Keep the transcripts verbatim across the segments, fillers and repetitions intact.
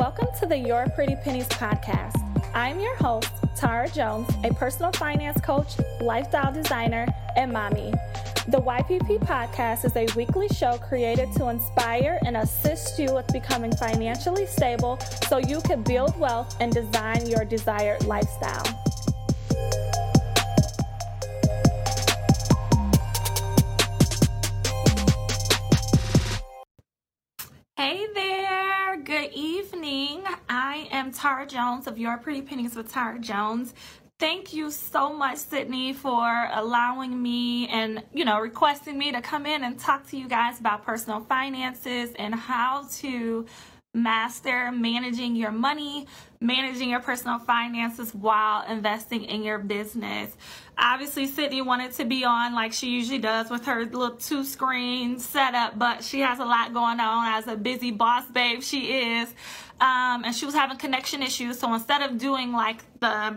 Welcome to the Your Pretty Pennies podcast. I'm your host, Tara Jones, a personal finance coach, lifestyle designer, and mommy. The Y P P podcast is a weekly show created to inspire and assist you with becoming financially stable so you can build wealth and design your desired lifestyle. Hey there, good evening. I am Tara Jones of Your Pretty Pennies with Tara Jones. Thank you so much, Sydney, for allowing me and, you know, requesting me to come in and talk to you guys about personal finances and how to master managing your money, managing your personal finances while investing in your business. Obviously, Sydney wanted to be on like she usually does with her little two screen setup, but she has a lot going on as a busy boss babe she is, um, and she was having connection issues. So instead of doing like the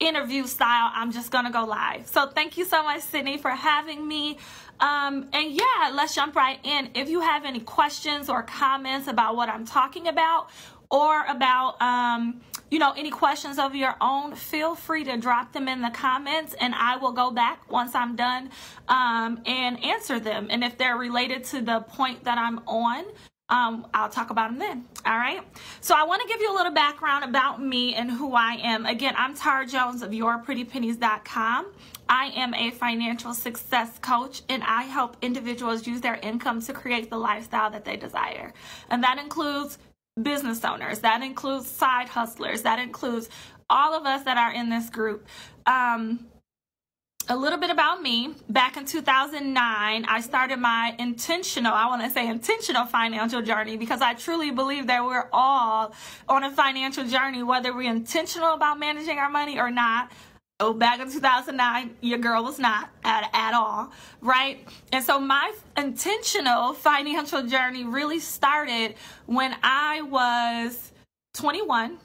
interview style, I'm just gonna go live. So thank you so much, Sydney, for having me. Um, and yeah, let's jump right in. If you have any questions or comments about what I'm talking about, or about, um, you know, any questions of your own, feel free to drop them in the comments and I will go back once I'm done um, and answer them. And if they're related to the point that I'm on, Um, I'll talk about them then. All right. So I want to give you a little background about me and who I am. Again, I'm Tara Jones of your pretty pennies dot com. I am a financial success coach, and I help individuals use their income to create the lifestyle that they desire. And that includes business owners. That includes side hustlers. That includes all of us that are in this group. Um, A little bit about me. Back in two thousand nine, I started my intentional, I want to say intentional financial journey, because I truly believe that we're all on a financial journey, whether we're intentional about managing our money or not. Oh, back in two thousand nine, your girl was not at, at all, right? And so my intentional financial journey really started when I was twenty-one.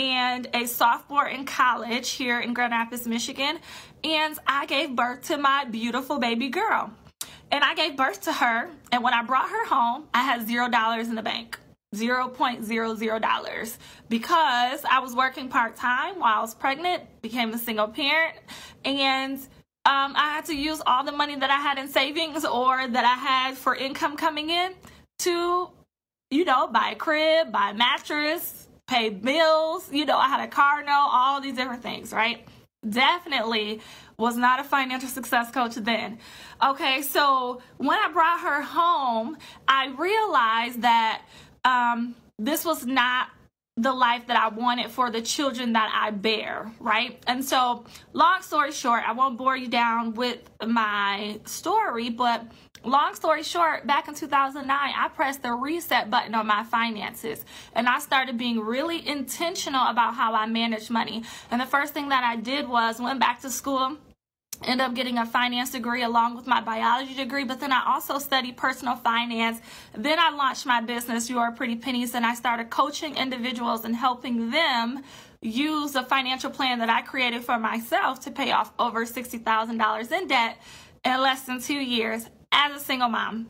And a sophomore in college here in Grand Rapids, Michigan, and I gave birth to my beautiful baby girl. And I gave birth to her, and when I brought her home, I had zero dollars in the bank, zero dollars because I was working part-time while I was pregnant, became a single parent, and um, I had to use all the money that I had in savings or that I had for income coming in to, you know, buy a crib, buy a mattress, pay bills, you know, I had a car note, all these different things, right? Definitely was not a financial success coach then. Okay, so when I brought her home, I realized that um, this was not the life that I wanted for the children that I bear, right? And so, long story short, I won't bore you down with my story, but long story short, back in two thousand nine, I pressed the reset button on my finances, and I started being really intentional about how I managed money. And the first thing that I did was went back to school, ended up getting a finance degree along with my biology degree, but then I also studied personal finance. Then I launched my business, Your Pretty Pennies, and I started coaching individuals and helping them use a financial plan that I created for myself to pay off over sixty thousand dollars in debt in less than two years. As a single mom,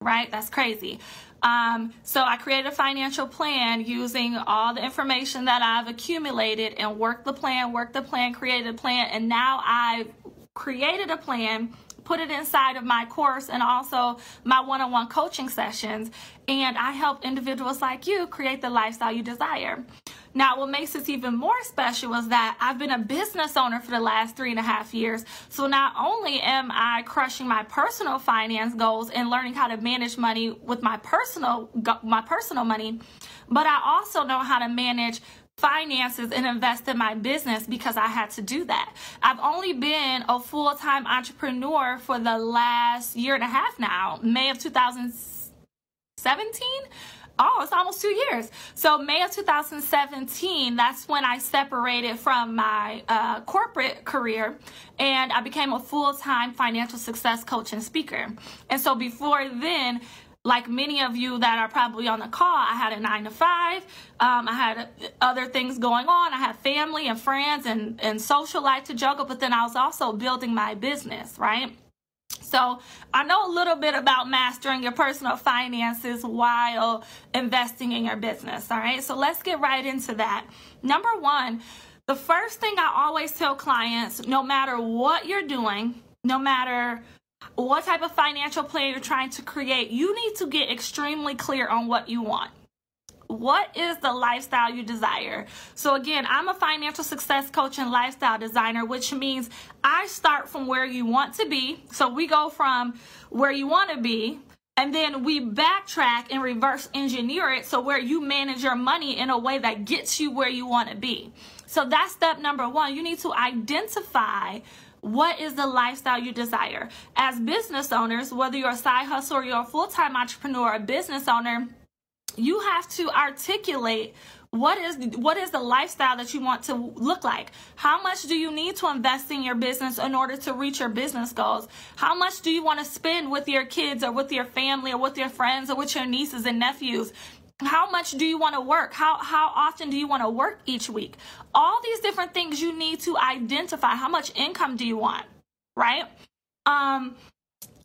right? That's crazy. Um, so I created a financial plan using all the information that I've accumulated and worked the plan, worked the plan, created a plan, and now I've created a plan, put it inside of my course and also my one-on-one coaching sessions, and I help individuals like you create the lifestyle you desire. Now, what makes this even more special is that I've been a business owner for the last three and a half years. So not only am I crushing my personal finance goals and learning how to manage money with my personal my personal money, but I also know how to manage finances and invest in my business because I had to do that. I've only been a full-time entrepreneur for the last year and a half now, May of two thousand seventeen. Oh, it's almost two years. So May of two thousand seventeen, that's when I separated from my uh, corporate career and I became a full-time financial success coach and speaker. And so before then, like many of you that are probably on the call, I had a nine to five. Um, I had other things going on. I had family and friends and, and social life to juggle, but then I was also building my business, right? So I know a little bit about mastering your personal finances while investing in your business. All right, so let's get right into that. Number one, the first thing I always tell clients, no matter what you're doing, no matter what type of financial plan you're trying to create, you need to get extremely clear on what you want. What is the lifestyle you desire? So again, I'm a financial success coach and lifestyle designer, which means I start from where you want to be. So we go from where you want to be, and then we backtrack and reverse engineer it so where you manage your money in a way that gets you where you want to be. So that's step number one. You need to identify what is the lifestyle you desire. As business owners, whether you're a side hustler or you're a full-time entrepreneur or a business owner, you have to articulate what is what is the lifestyle that you want to look like. How much do you need to invest in your business in order to reach your business goals? How much do you want to spend with your kids or with your family or with your friends or with your nieces and nephews? How much do you want to work? How how often do you want to work each week? All these different things you need to identify. How much income do you want, right? Um...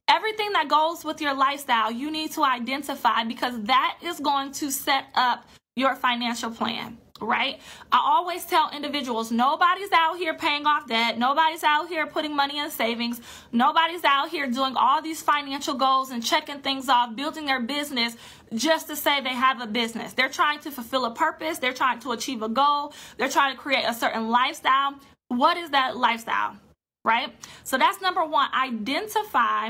Everything that goes with your lifestyle, you need to identify, because that is going to set up your financial plan, right? I always tell individuals, nobody's out here paying off debt. Nobody's out here putting money in savings. Nobody's out here doing all these financial goals and checking things off, building their business just to say they have a business. They're trying to fulfill a purpose. They're trying to achieve a goal. They're trying to create a certain lifestyle. What is that lifestyle, right? So that's number one. Identify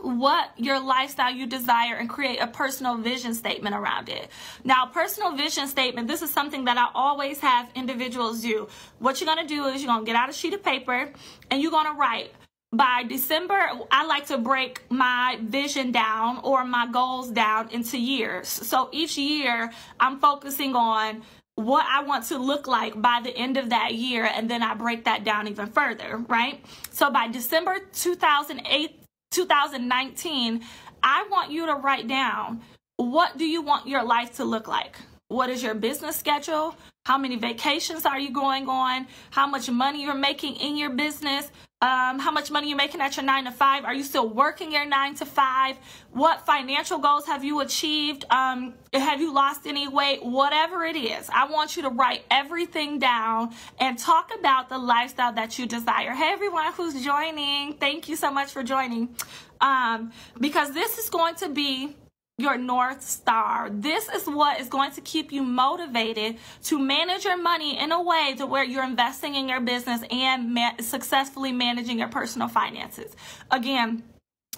what your lifestyle you desire and create a personal vision statement around it. Now, personal vision statement, this is something that I always have individuals do. What you're going to do is you're going to get out a sheet of paper and you're going to write, by December, I like to break my vision down or my goals down into years. So each year I'm focusing on what I want to look like by the end of that year, and then I break that down even further, right? So by December two thousand eight, two thousand nineteen, I want you to write down, what do you want your life to look like? What is your business schedule? How many vacations are you going on? How much money you're making in your business? Um, how much money you're making at your nine to five? Are you still working your nine to five? What financial goals have you achieved? Um, have you lost any weight? Whatever it is, I want you to write everything down and talk about the lifestyle that you desire. Hey, everyone who's joining, thank you so much for joining. Um, because this is going to be your North Star. This is what is going to keep you motivated to manage your money in a way to where you're investing in your business and ma- successfully managing your personal finances. Again,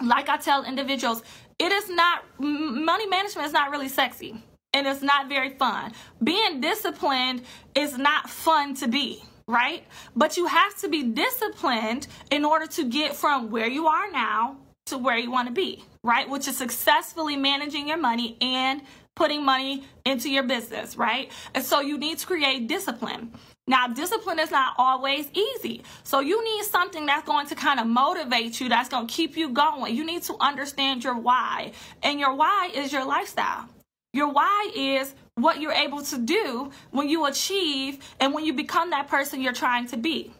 like I tell individuals, it is not, money management is not really sexy and it's not very fun. Being disciplined is not fun to be, right? But you have to be disciplined in order to get from where you are now to where you want to be, right? Which is successfully managing your money and putting money into your business, right? And so you need to create discipline. Now, discipline is not always easy. So you need something that's going to kind of motivate you, that's going to keep you going. You need to understand your why. And your why is your lifestyle. Your why is what you're able to do when you achieve and when you become that person you're trying to be,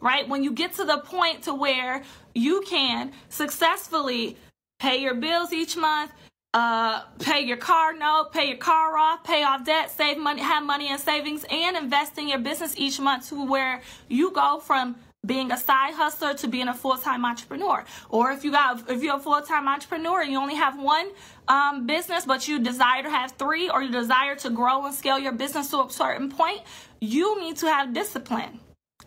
right? When you get to the point to where you can successfully pay your bills each month, uh, pay your car note, pay your car off, pay off debt, save money, have money in savings, and invest in your business each month to where you go from being a side hustler to being a full-time entrepreneur. Or if you got, if you're a full-time entrepreneur and you only have one um, business, but you desire to have three, or you desire to grow and scale your business to a certain point, you need to have discipline,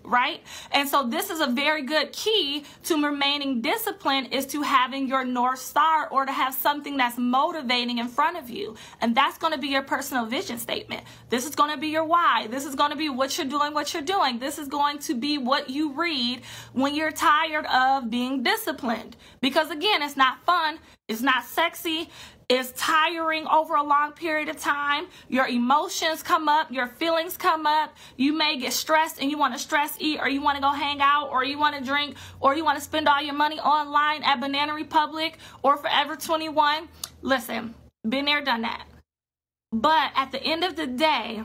right? And so this is a very good key to remaining disciplined, is to having your North Star, or to have something that's motivating in front of you. And that's going to be your personal vision statement. This is going to be your why. This is going to be what you're doing, what you're doing. This is going to be what you read when you're tired of being disciplined. Because again, it's not fun. It's not sexy. It's tiring over a long period of time. Your emotions come up, your feelings come up. You may get stressed and you want to stress eat, or you want to go hang out, or you want to drink, or you want to spend all your money online at Banana Republic or Forever twenty-one. Listen, been there, done that. But at the end of the day,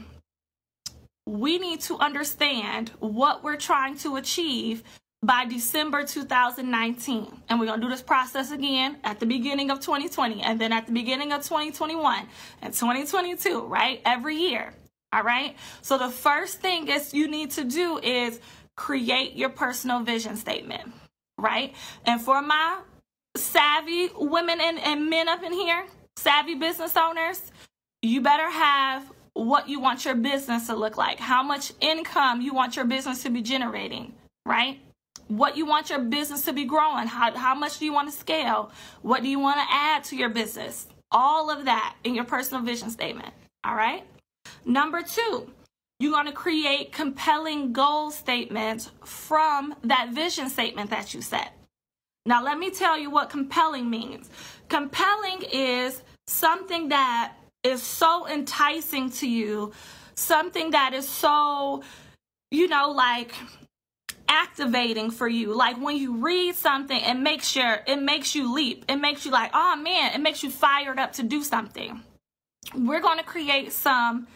we need to understand what we're trying to achieve by December two thousand nineteen. And we're going to do this process again at the beginning of twenty twenty, and then at the beginning of twenty twenty-one and twenty twenty-two, right? Every year. All right. So the first thing is you need to do is create your personal vision statement, right? And for my savvy women and, and men up in here, savvy business owners, you better have what you want your business to look like, how much income you want your business to be generating, right? What you want your business to be growing, how, how much do you want to scale? What do you want to add to your business? All of that in your personal vision statement, all right? Number two, you're going to create compelling goal statements from that vision statement that you set. Now, let me tell you what compelling means. Compelling is something that is so enticing to you, something that is so, you know, like activating for you. Like when you read something, it makes your, it makes you leap. It makes you like, oh man, it makes you fired up to do something. We're going to create some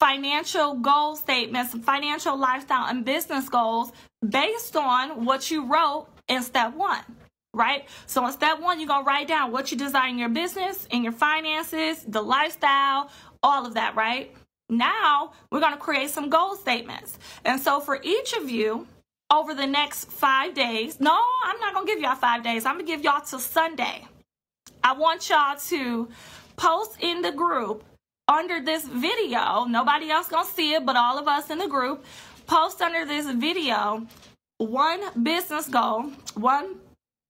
financial goal statements, some financial lifestyle and business goals based on what you wrote in step one, right? So in step one, you're going to write down what you desire in your business, in your finances, the lifestyle, all of that, right? Now, we're going to create some goal statements. And so for each of you, over the next five days, no, I'm not going to give y'all five days. I'm going to give y'all till Sunday. I want y'all to post in the group under this video. Nobody else gonna see it, but all of us in the group, post under this video one business goal, one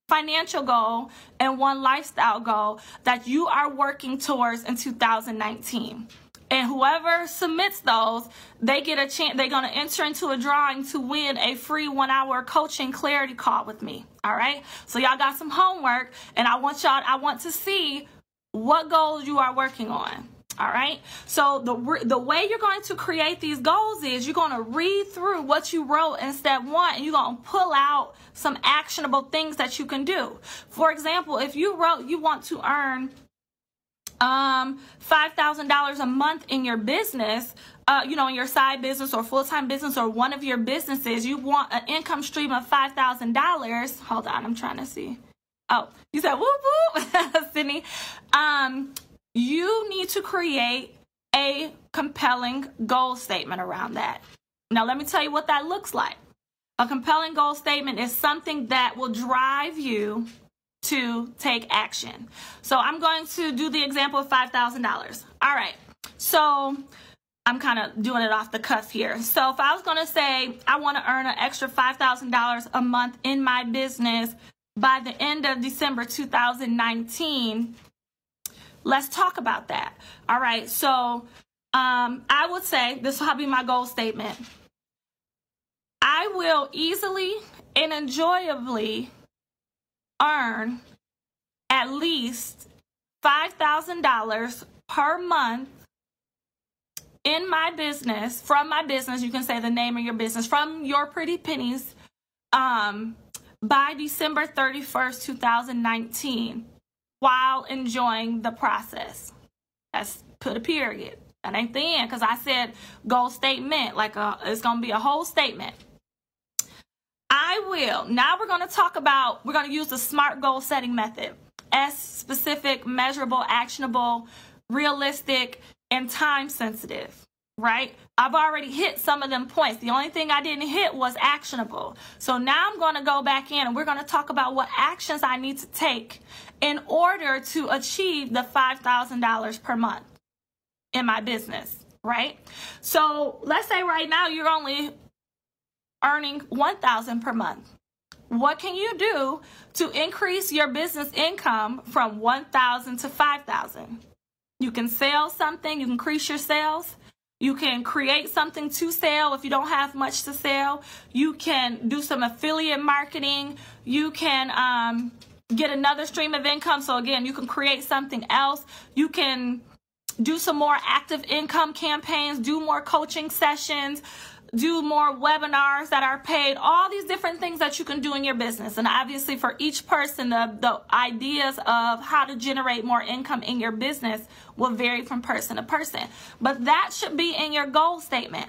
financial goal, and one lifestyle goal that you are working towards in two thousand nineteen. And whoever submits those, they get a chance, they're gonna enter into a drawing to win a free one hour coaching clarity call with me. All right. So y'all got some homework, and I want y'all, I want to see what goals you are working on, all right? So the the way you're going to create these goals is you're going to read through what you wrote in step one, and you're going to pull out some actionable things that you can do. For example, if you wrote you want to earn um, five thousand dollars a month in your business, uh, you know, in your side business or full-time business or one of your businesses, you want an income stream of five thousand dollars. Hold on, I'm trying to see. Oh, you said whoop whoop, Sydney. Um, you need to create a compelling goal statement around that. Now, let me tell you what that looks like. A compelling goal statement is something that will drive you to take action. So I'm going to do the example of five thousand dollars. All right. So I'm kind of doing it off the cuff here. So if I was going to say I want to earn an extra five thousand dollars a month in my business by the end of December two thousand nineteen, let's talk about that. All right, so um, I would say, this will be my goal statement. I will easily and enjoyably earn at least five thousand dollars per month in my business, from my business, you can say the name of your business, from Your Pretty Pennies, um, by December thirty-first, two thousand nineteen, while enjoying the process. That's put a period. That ain't the end, because I said goal statement, like a, it's going to be a whole statement. I will. Now we're going to talk about, we're going to use the SMART goal setting method. S, specific, measurable, actionable, realistic, and time sensitive. Right? I've already hit some of them points. The only thing I didn't hit was actionable. So now I'm going to go back in and we're going to talk about what actions I need to take in order to achieve the five thousand dollars per month in my business, right? So let's say right now you're only earning one thousand dollars per month. What can you do to increase your business income from one thousand dollars to five thousand dollars? You can sell something, you can increase your sales. You can create something to sell if you don't have much to sell. You can do some affiliate marketing. You can um, get another stream of income. So again, you can create something else. You can do some more active income campaigns, do more coaching sessions, do more webinars that are paid, all these different things that you can do in your business. And obviously for each person, the, the ideas of how to generate more income in your business will vary from person to person. But that should be in your goal statement.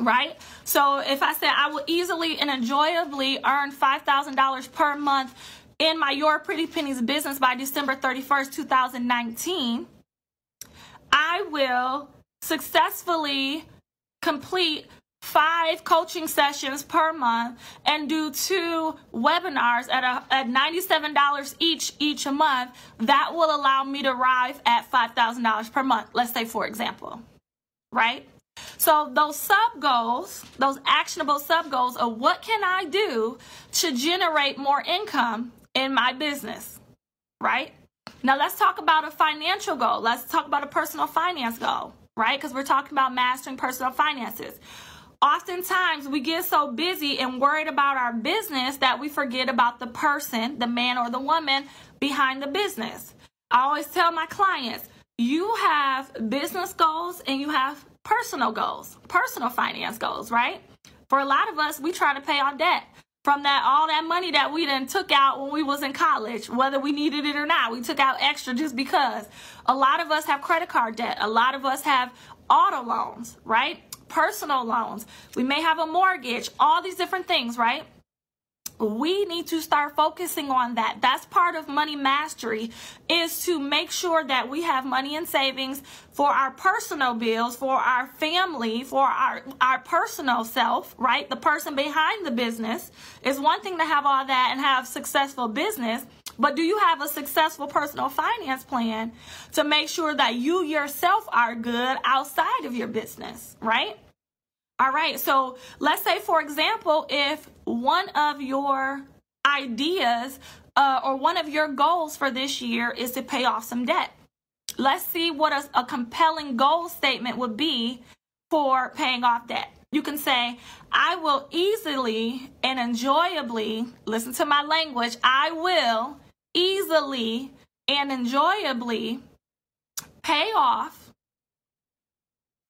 right? So if I said I will easily and enjoyably earn five thousand dollars per month in my Your Pretty Pennies business by December thirty-first, two thousand nineteen, I will successfully complete five coaching sessions per month and do two webinars at, a, at ninety-seven dollars each each a month. That will allow me to arrive at five thousand dollars per month, let's say, for example, right? So those sub goals, those actionable sub goals of what can I do to generate more income in my business, right? Now let's talk about a financial goal. Let's talk about a personal finance goal, right? Because we're talking about mastering personal finances. Oftentimes we get so busy and worried about our business that we forget about the person, the man or the woman behind the business. I always tell my clients, you have business goals and you have personal goals, personal finance goals, right? For a lot of us, we try to pay our debt from that all that money that we then took out when we was in college, whether we needed it or not. We took out extra just because. A lot of us have credit card debt. A lot of us have auto loans, right? Personal loans. We may have a mortgage, all these different things, right? We need to start focusing on that. That's part of money mastery, is to make sure that we have money in savings for our personal bills, for our family, for our, our personal self, right? The person behind the business. It's one thing to have all that and have successful business, but do you have a successful personal finance plan to make sure that you yourself are good outside of your business, right? All right, so let's say, for example, if one of your ideas uh, or one of your goals for this year is to pay off some debt. Let's see what a, a compelling goal statement would be for paying off debt. You can say, I will easily and enjoyably, listen to my language, I will easily and enjoyably pay off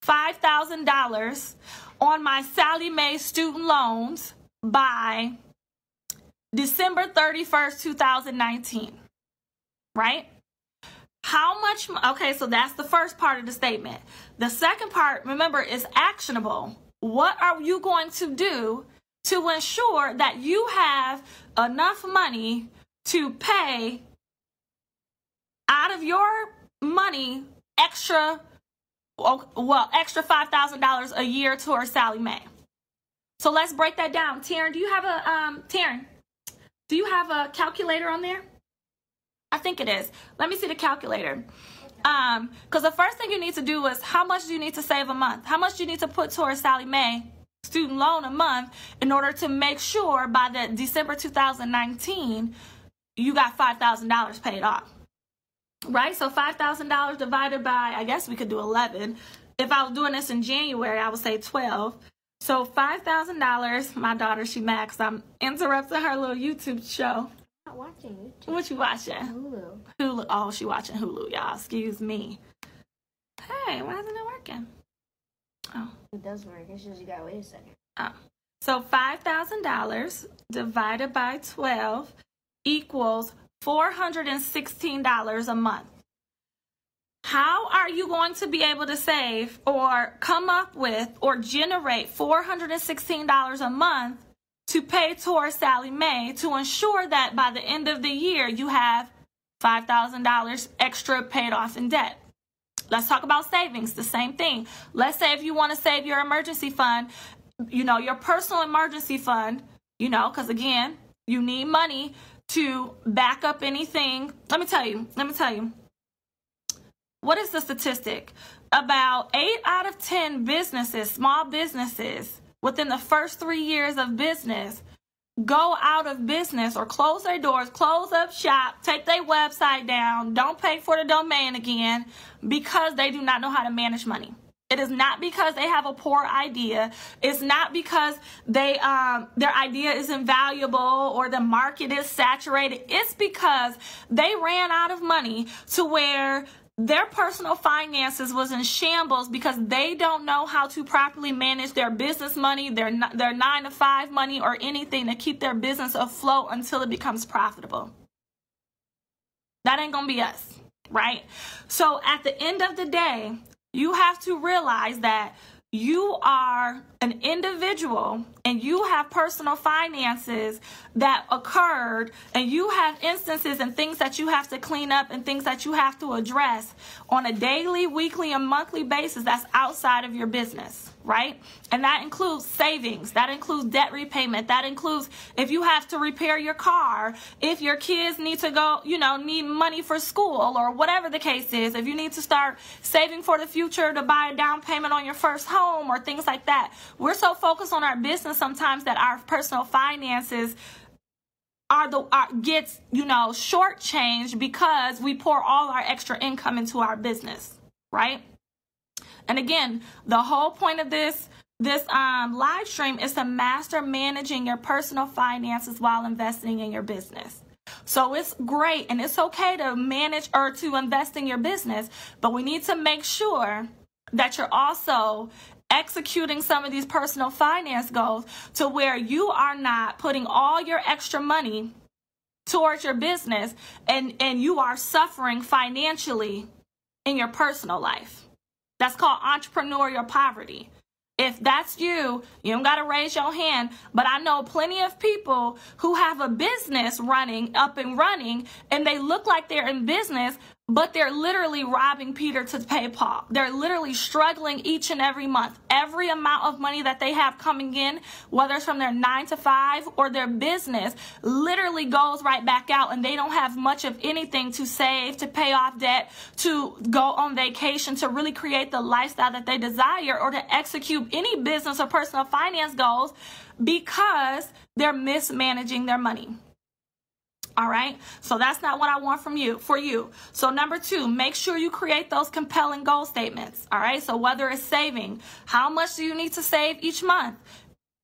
five thousand dollars on my Sallie Mae student loans by December thirty-first, two thousand nineteen, right? How much, okay, so that's the first part of the statement. The second part, remember, is actionable. What are you going to do to ensure that you have enough money to pay out of your money extra, well, extra five thousand dollars a year towards Sallie Mae? So let's break that down. Taryn, do you have a um, Taryn, do you have a calculator on there? I think it is. Let me see the calculator. Um, because the first thing you need to do is how much do you need to save a month? How much do you need to put towards Sallie Mae student loan a month in order to make sure by the December two thousand nineteen you got five thousand dollars paid off, right? So five thousand dollars divided by, I guess we could do eleven. If I was doing this in January, I would say twelve. So five thousand dollars, my daughter, she maxed. I'm interrupting her little YouTube show. I'm not watching YouTube. What you watching? Hulu. Hulu. Oh, she watching Hulu, y'all. Excuse me. Hey, why isn't it working? Oh. It does work. It's just you gotta wait a second. Oh. So five thousand dollars divided by twelve equals four hundred sixteen dollars a month. How are you going to be able to save or come up with or generate four hundred sixteen dollars a month to pay towards Sallie Mae to ensure that by the end of the year you have five thousand dollars extra paid off in debt? Let's talk about savings, the same thing. Let's say if you want to save your emergency fund, you know, your personal emergency fund, you know, because again, you need money to back up anything. Let me tell you, let me tell you. What is the statistic? About eight out of ten businesses, small businesses, within the first three years of business, go out of business or close their doors, close up shop, take their website down, don't pay for the domain again because they do not know how to manage money. It is not because they have a poor idea. It's not because they um, their idea is invaluable or the market is saturated. It's because they ran out of money to where their personal finances was in shambles because they don't know how to properly manage their business money, their their nine to five money, or anything to keep their business afloat until it becomes profitable. That ain't gonna be us, right? So at the end of the day, you have to realize that you are an individual and you have personal finances that occurred, and you have instances and things that you have to clean up and things that you have to address on a daily, weekly, and monthly basis that's outside of your business, right? And that includes savings, that includes debt repayment, that includes if you have to repair your car, if your kids need to go, you know, need money for school or whatever the case is, if you need to start saving for the future to buy a down payment on your first home, home or things like that. We're so focused on our business sometimes that our personal finances are the are, gets, you know, shortchanged because we pour all our extra income into our business, right? And again, the whole point of this this um, live stream is to master managing your personal finances while investing in your business. So it's great and it's okay to manage or to invest in your business, but we need to make sure that you're also executing some of these personal finance goals to where you are not putting all your extra money towards your business and, and you are suffering financially in your personal life. That's called entrepreneurial poverty. If that's you, you don't got to raise your hand, but I know plenty of people who have a business running, up and running, and they look like they're in business, but they're literally robbing Peter to pay Paul. They're literally struggling each and every month. Every amount of money that they have coming in, whether it's from their nine to five or their business, literally goes right back out, and they don't have much of anything to save, to pay off debt, to go on vacation, to really create the lifestyle that they desire, or to execute any business or personal finance goals because they're mismanaging their money. All right, so that's not what I want from you, for you. So number two, make sure you create those compelling goal statements. All right, so whether it's saving, how much do you need to save each month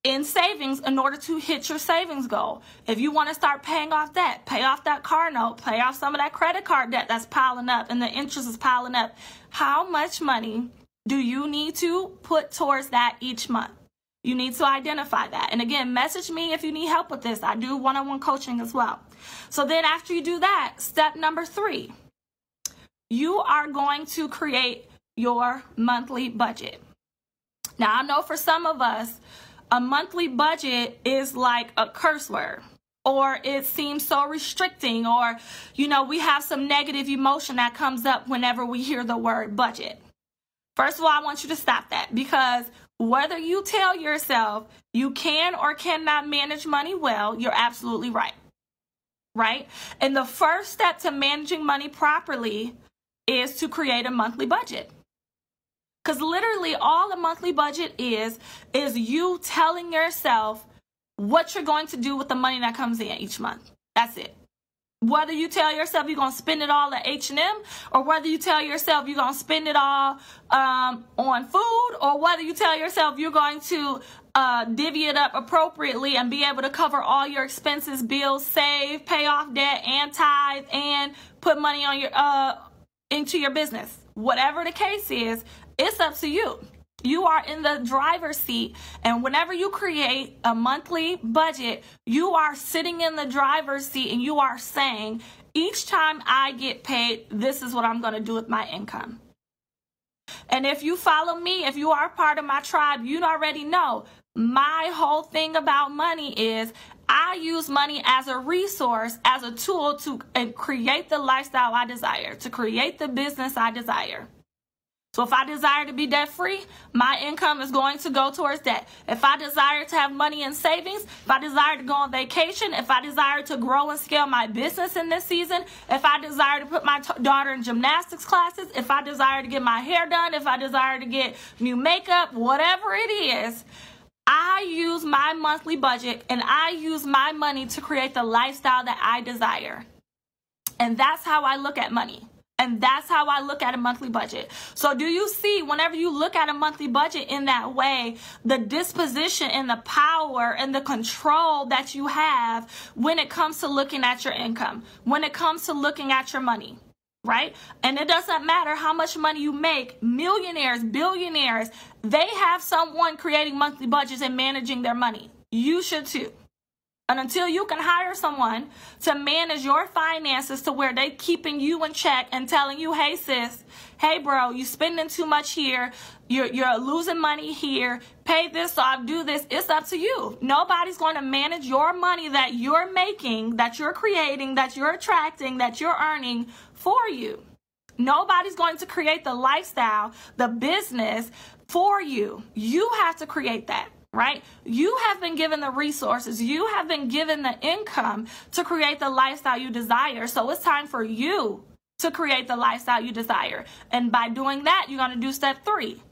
in savings in order to hit your savings goal? If you want to start paying off debt, pay off that car note, pay off some of that credit card debt that's piling up and the interest is piling up. How much money do you need to put towards that each month? You need to identify that. And again, message me if you need help with this. I do one-on-one coaching as well. So then after you do that, step number three, you are going to create your monthly budget. Now, I know for some of us, a monthly budget is like a curse word, or it seems so restricting, or, you know, we have some negative emotion that comes up whenever we hear the word budget. First of all, I want you to stop that, because whether you tell yourself you can or cannot manage money well, you're absolutely right, right? And the first step to managing money properly is to create a monthly budget. Because literally all a monthly budget is, is you telling yourself what you're going to do with the money that comes in each month. That's it. Whether you tell yourself you're going to spend it all at H and M, or whether you tell yourself you're going to spend it all um, on food, or whether you tell yourself you're going to uh, divvy it up appropriately and be able to cover all your expenses, bills, save, pay off debt, and tithe, and put money on your uh, into your business. Whatever the case is, it's up to you. You are in the driver's seat, and whenever you create a monthly budget, you are sitting in the driver's seat and you are saying, each time I get paid, this is what I'm going to do with my income. And if you follow me, if you are part of my tribe, you already know my whole thing about money is I use money as a resource, as a tool to create the lifestyle I desire, to create the business I desire. So if I desire to be debt-free, my income is going to go towards debt. If I desire to have money in savings, if I desire to go on vacation, if I desire to grow and scale my business in this season, if I desire to put my t- daughter in gymnastics classes, if I desire to get my hair done, if I desire to get new makeup, whatever it is, I use my monthly budget and I use my money to create the lifestyle that I desire. And that's how I look at money. And that's how I look at a monthly budget. So do you see, whenever you look at a monthly budget in that way, the disposition and the power and the control that you have when it comes to looking at your income, when it comes to looking at your money, right? And it doesn't matter how much money you make. Millionaires, billionaires, they have someone creating monthly budgets and managing their money. You should too. And until you can hire someone to manage your finances to where they're keeping you in check and telling you, hey, sis, hey bro, you spending too much here, you're, you're losing money here, pay this off, do this. It's up to you. Nobody's going to manage your money that you're making, that you're creating, that you're attracting, that you're earning for you. Nobody's going to create the lifestyle, the business for you. You have to create that, right? You have been given the resources. You have been given the income to create the lifestyle you desire. So it's time for you to create the lifestyle you desire. And by doing that, you're going to do step three.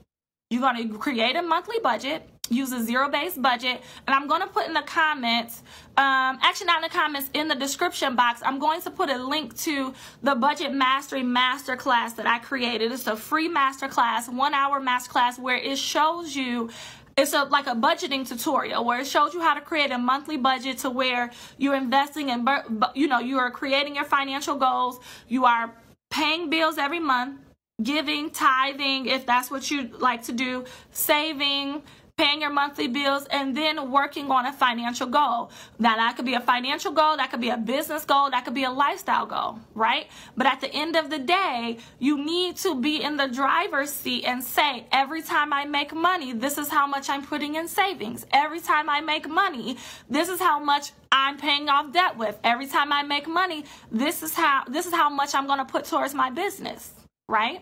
You're going to create a monthly budget, use a zero-based budget, and I'm going to put in the comments, um, actually not in the comments, in the description box, I'm going to put a link to the Budget Mastery Masterclass that I created. It's a free masterclass, one-hour masterclass where it shows you, it's a, like a budgeting tutorial where it shows you how to create a monthly budget to where you're investing in, you know, you are creating your financial goals, you are paying bills every month, giving, tithing, if that's what you like to do, saving, paying your monthly bills, and then working on a financial goal. Now, that could be a financial goal, that could be a business goal, that could be a lifestyle goal, right? But at the end of the day, you need to be in the driver's seat and say, every time I make money, this is how much I'm putting in savings. Every time I make money, this is how much I'm paying off debt with. Every time I make money, this is how, this is how much I'm going to put towards my business, right?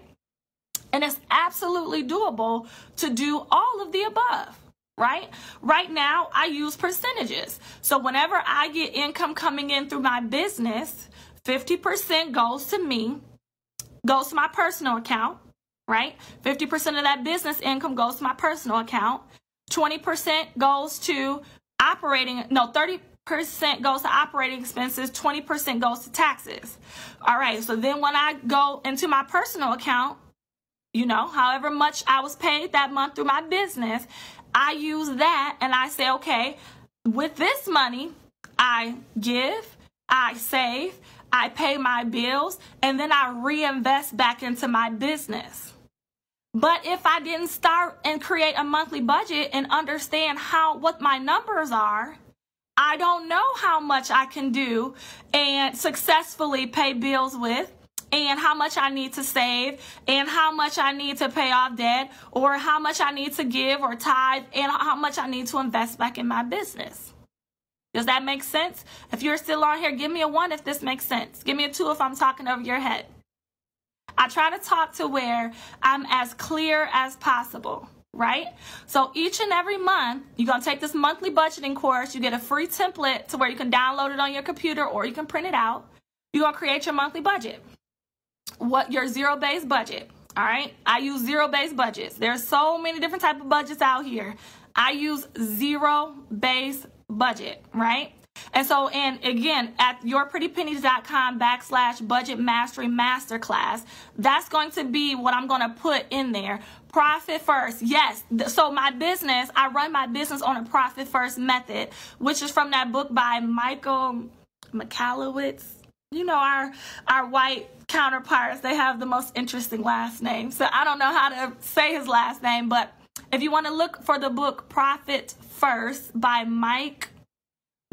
And it's absolutely doable to do all of the above, right? Right now, I use percentages. So whenever I get income coming in through my business, fifty percent goes to me, goes to my personal account, right? fifty percent of that business income goes to my personal account. twenty percent goes to operating, no, thirty percent goes to operating expenses, twenty percent goes to taxes. All right, so then when I go into my personal account, you know, however much I was paid that month through my business, I use that and I say, okay, with this money, I give, I save, I pay my bills, and then I reinvest back into my business. But if I didn't start and create a monthly budget and understand how, what my numbers are, I don't know how much I can do and successfully pay bills with, and how much I need to save, and how much I need to pay off debt, or how much I need to give or tithe, and how much I need to invest back in my business. Does that make sense? If you're still on here, give me a one if this makes sense. Give me a two if I'm talking over your head. I try to talk to where I'm as clear as possible, right? So each and every month, you're going to take this monthly budgeting course. You get a free template to where you can download it on your computer or you can print it out. You're going to create your monthly budget. What your zero-based budget, all right? I use zero-based budgets. There's so many different types of budgets out here. I use zero-based budget, right? And so, and again, at your pretty pennies dot com backslash budget mastery masterclass, that's going to be what I'm going to put in there. Profit first, yes. So my business, I run my business on a profit first method, which is from that book by Michael Michalowicz. You know, our our white counterparts, they have the most interesting last name. So I don't know how to say his last name, but if you want to look for the book Profit First by Mike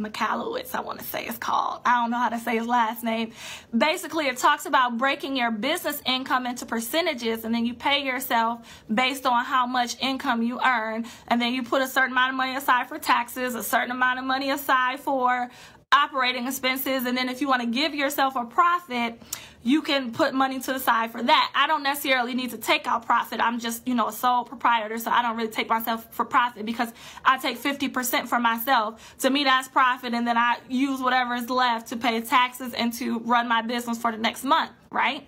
Michalowicz, I want to say it's called. I don't know how to say his last name. Basically, it talks about breaking your business income into percentages, and then you pay yourself based on how much income you earn, and then you put a certain amount of money aside for taxes, a certain amount of money aside for operating expenses, and then if you want to give yourself a profit, you can put money to the side for that. I don't necessarily need to take out profit. I'm just, you know, a sole proprietor, so I don't really take myself for profit because I take fifty percent for myself. To me, that's profit, and then I use whatever is left to pay taxes and to run my business for the next month, right?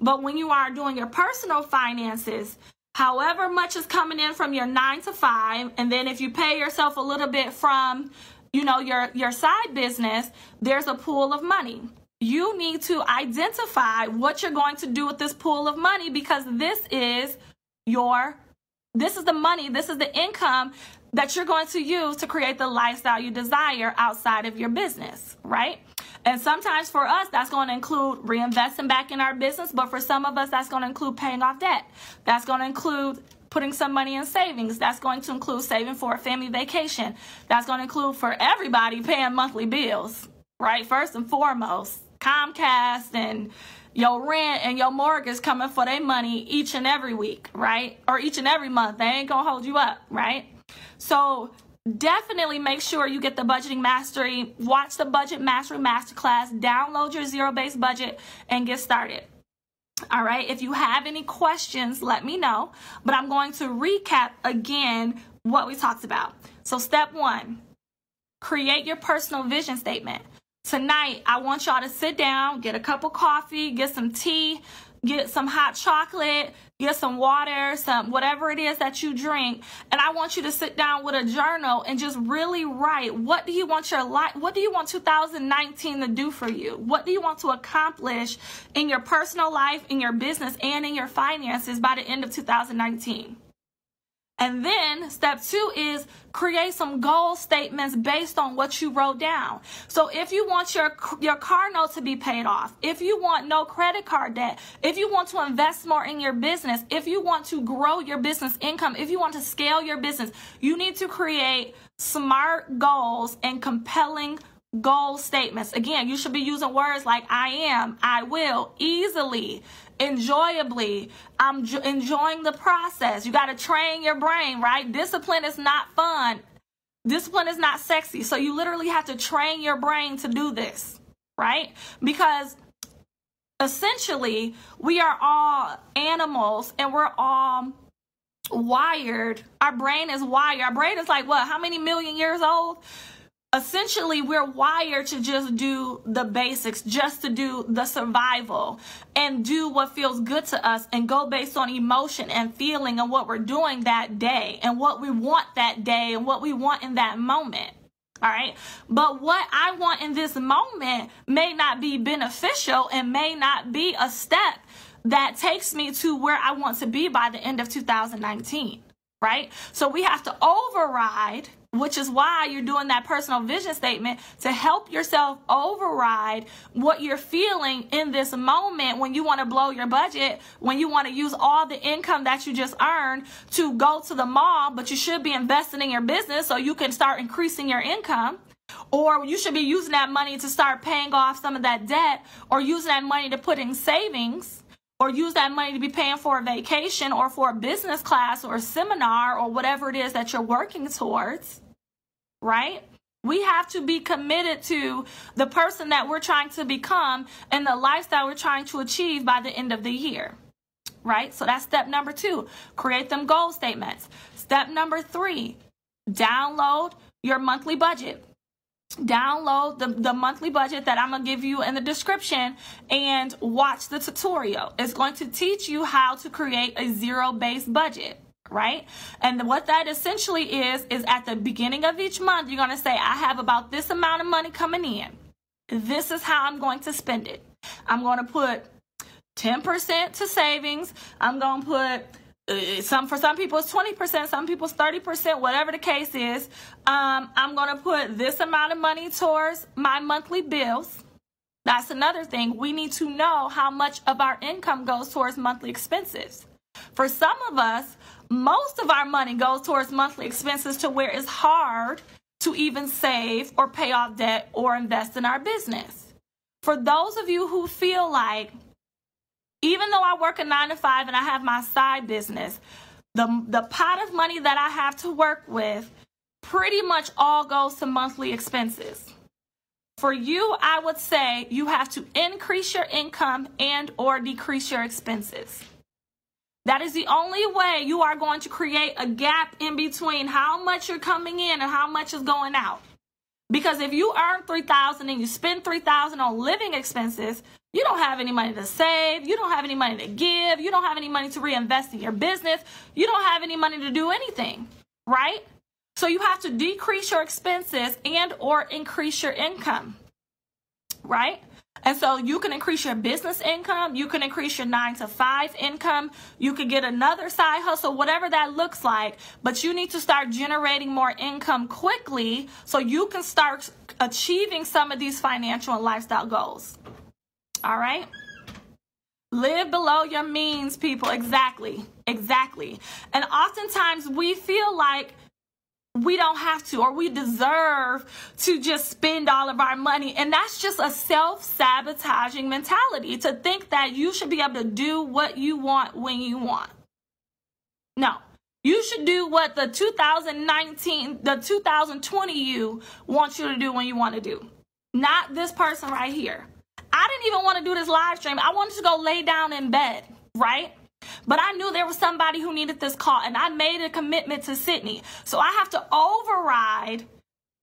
But when you are doing your personal finances, however much is coming in from your nine to five, and then if you pay yourself a little bit from you know, your, your side business, there's a pool of money. You need to identify what you're going to do with this pool of money because this is your, this is the money, this is the income that you're going to use to create the lifestyle you desire outside of your business, right? And sometimes for us, that's going to include reinvesting back in our business, but for some of us, that's going to include paying off debt. That's going to include putting some money in savings. That's going to include saving for a family vacation. That's going to include for everybody paying monthly bills, right? First and foremost, Comcast and, your rent and your mortgage coming for their money each and every week, right? Or each and every month. They ain't gonna hold you up, right? So definitely make sure you get the budgeting mastery, watch the budget mastery masterclass, download your zero-based budget, and get started. All right, if you have any questions, let me know. But I'm going to recap again what we talked about. So step one, create your personal vision statement. Tonight, I want y'all to sit down, get a cup of coffee, get some tea, get some hot chocolate, get some water, some whatever it is that you drink. And I want you to sit down with a journal and just really write, what do you want your life, what do you want two thousand nineteen to do for you? What do you want to accomplish in your personal life, in your business, and in your finances by the end of two thousand nineteen? And then step two is create some goal statements based on what you wrote down. So if you want your, your car note to be paid off, if you want no credit card debt, if you want to invest more in your business, if you want to grow your business income, if you want to scale your business, you need to create smart goals and compelling goal statements. Again, you should be using words like I am, I will, easily, enjoyably, I'm enjoying the process. You got to train your brain, right? Discipline is not fun. Discipline is not sexy. So you literally have to train your brain to do this, right? Because essentially, we are all animals and we're all wired. Our brain is wired. Our brain is like, what, how many million years old? Essentially, we're wired to just do the basics, just to do the survival and do what feels good to us and go based on emotion and feeling and what we're doing that day and what we want that day and what we want in that moment. All right. But what I want in this moment may not be beneficial and may not be a step that takes me to where I want to be by the end of two thousand nineteen. Right. So we have to override, which is why you're doing that personal vision statement, to help yourself override what you're feeling in this moment when you want to blow your budget, when you want to use all the income that you just earned to go to the mall, but you should be investing in your business so you can start increasing your income. Or you should be using that money to start paying off some of that debt, or using that money to put in savings, or use that money to be paying for a vacation or for a business class or a seminar or whatever it is that you're working towards, right? We have to be committed to the person that we're trying to become and the lifestyle we're trying to achieve by the end of the year, right? So that's step number two, create them goal statements. Step number three, download your monthly budget. Download the, the monthly budget that I'm going to give you in the description and watch the tutorial. It's going to teach you how to create a zero-based budget, right? And what that essentially is, is at the beginning of each month, you're going to say, I have about this amount of money coming in. This is how I'm going to spend it. I'm going to put ten percent to savings. I'm going to put Some for some people it's twenty percent, some people it's thirty percent, whatever the case is. Um, I'm going to put this amount of money towards my monthly bills. That's another thing. We need to know how much of our income goes towards monthly expenses. For some of us, most of our money goes towards monthly expenses to where it's hard to even save or pay off debt or invest in our business. For those of you who feel like, even though I work a nine to five and I have my side business, the, the pot of money that I have to work with pretty much all goes to monthly expenses. For you, I would say you have to increase your income and or decrease your expenses. That is the only way you are going to create a gap in between how much you're coming in and how much is going out. Because if you earn three thousand dollars and you spend three thousand dollars on living expenses, you don't have any money to save. You don't have any money to give. You don't have any money to reinvest in your business. You don't have any money to do anything, right? So you have to decrease your expenses and or increase your income, right? And so you can increase your business income. You can increase your nine to five income. You could get another side hustle, whatever that looks like. But you need to start generating more income quickly so you can start achieving some of these financial and lifestyle goals. All right. Live below your means, people. Exactly. Exactly. And oftentimes we feel like we don't have to, or we deserve to just spend all of our money. And that's just a self-sabotaging mentality, to think that you should be able to do what you want when you want. No, you should do what the two thousand nineteen, the two thousand twenty you wants you to do when you want to do. Not this person right here. I didn't even want to do this live stream. I wanted to go lay down in bed, right? But I knew there was somebody who needed this call, and I made a commitment to Sydney. So I have to override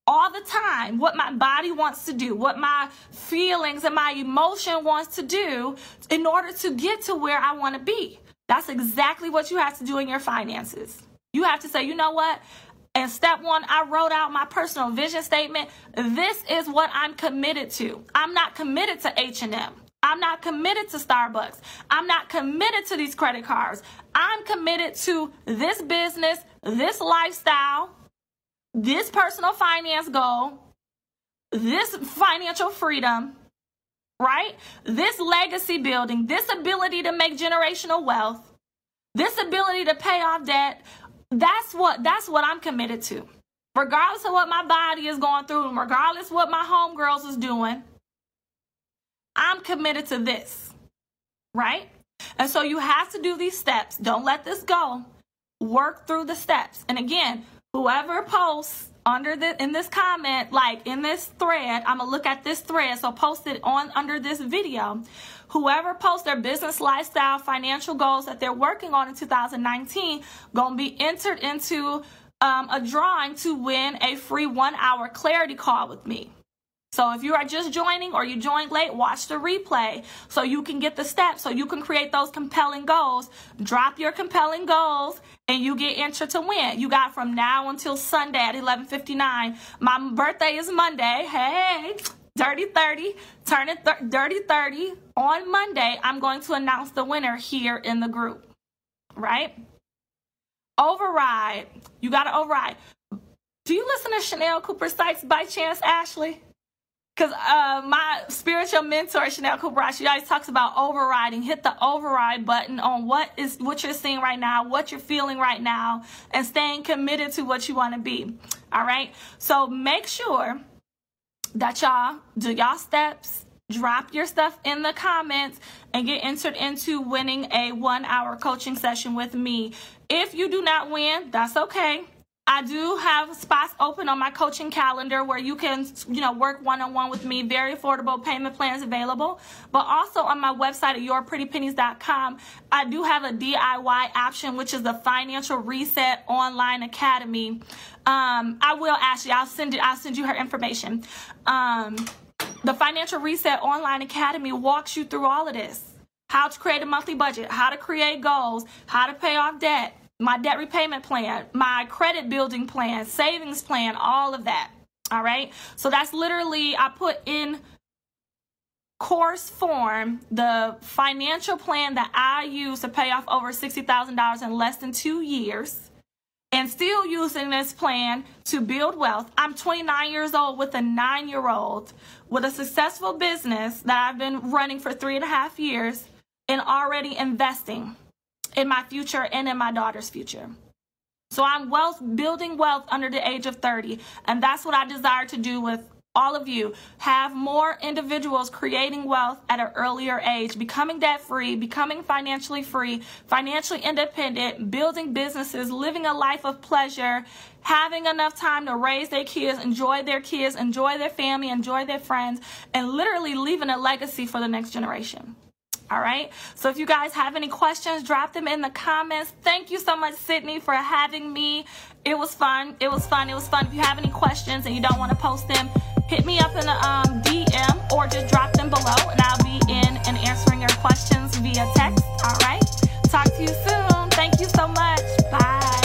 all the time what my body wants to do, what my feelings and my emotion wants to do in order to get to where I want to be. That's exactly what you have to do in your finances. You have to say, you know what? And step one, I wrote out my personal vision statement. This is what I'm committed to. I'm not committed to H and M. I'm not committed to Starbucks. I'm not committed to these credit cards. I'm committed to this business, this lifestyle, this personal finance goal, this financial freedom, right? This legacy building, this ability to make generational wealth, this ability to pay off debt. That's what, that's what I'm committed to. Regardless of what my body is going through and regardless of what my homegirls is doing, I'm committed to this, right? And so you have to do these steps. Don't let this go. Work through the steps. And again, whoever posts under the in this comment, like in this thread, I'm gonna look at this thread. So post it on under this video. Whoever posts their business, lifestyle, financial goals that they're working on in two thousand nineteen, gonna be entered into um, a drawing to win a free one-hour clarity call with me. So if you are just joining or you joined late, watch the replay so you can get the steps, so you can create those compelling goals. Drop your compelling goals and you get entered to win. You got from now until Sunday at eleven fifty-nine. My birthday is Monday. Hey, Dirty thirty, turn it th- Dirty thirty. On Monday, I'm going to announce the winner here in the group, right? Override. You got to override. Do you listen to Chanel Cooper Sikes by chance, Ashley? Because uh, my spiritual mentor, Chanel Cooper, she always talks about overriding. Hit the override button on what is what you're seeing right now, what you're feeling right now, and staying committed to what you want to be. All right? So make sure that y'all do y'all steps, drop your stuff in the comments, and get entered into winning a one-hour coaching session with me. If you do not win, that's okay. I do have spots open on my coaching calendar where you can, you know, work one-on-one with me. Very affordable payment plans available. But also on my website at your pretty pennies dot com, I do have a D I Y option, which is the Financial Reset Online Academy. Um, I will, Ashley, I'll send it. I'll send you her information. Um, the Financial Reset Online Academy walks you through all of this: how to create a monthly budget, how to create goals, how to pay off debt, my debt repayment plan, my credit building plan, savings plan, all of that, all right? So that's literally, I put in course form the financial plan that I use to pay off over sixty thousand dollars in less than two years and still using this plan to build wealth. I'm twenty-nine years old with a nine-year-old with a successful business that I've been running for three and a half years and already investing in my future and in my daughter's future. So I'm wealth, building wealth under the age of thirty. And that's what I desire to do with all of you. Have more individuals creating wealth at an earlier age, becoming debt-free, becoming financially free, financially independent, building businesses, living a life of pleasure, having enough time to raise their kids, enjoy their kids, enjoy their family, enjoy their friends, and literally leaving a legacy for the next generation. All right. So if you guys have any questions, drop them in the comments. Thank you so much, Sydney, for having me. It was fun. It was fun. It was fun. If you have any questions and you don't want to post them, hit me up in the um, D M or just drop them below and I'll be in and answering your questions via text. All right. Talk to you soon. Thank you so much. Bye.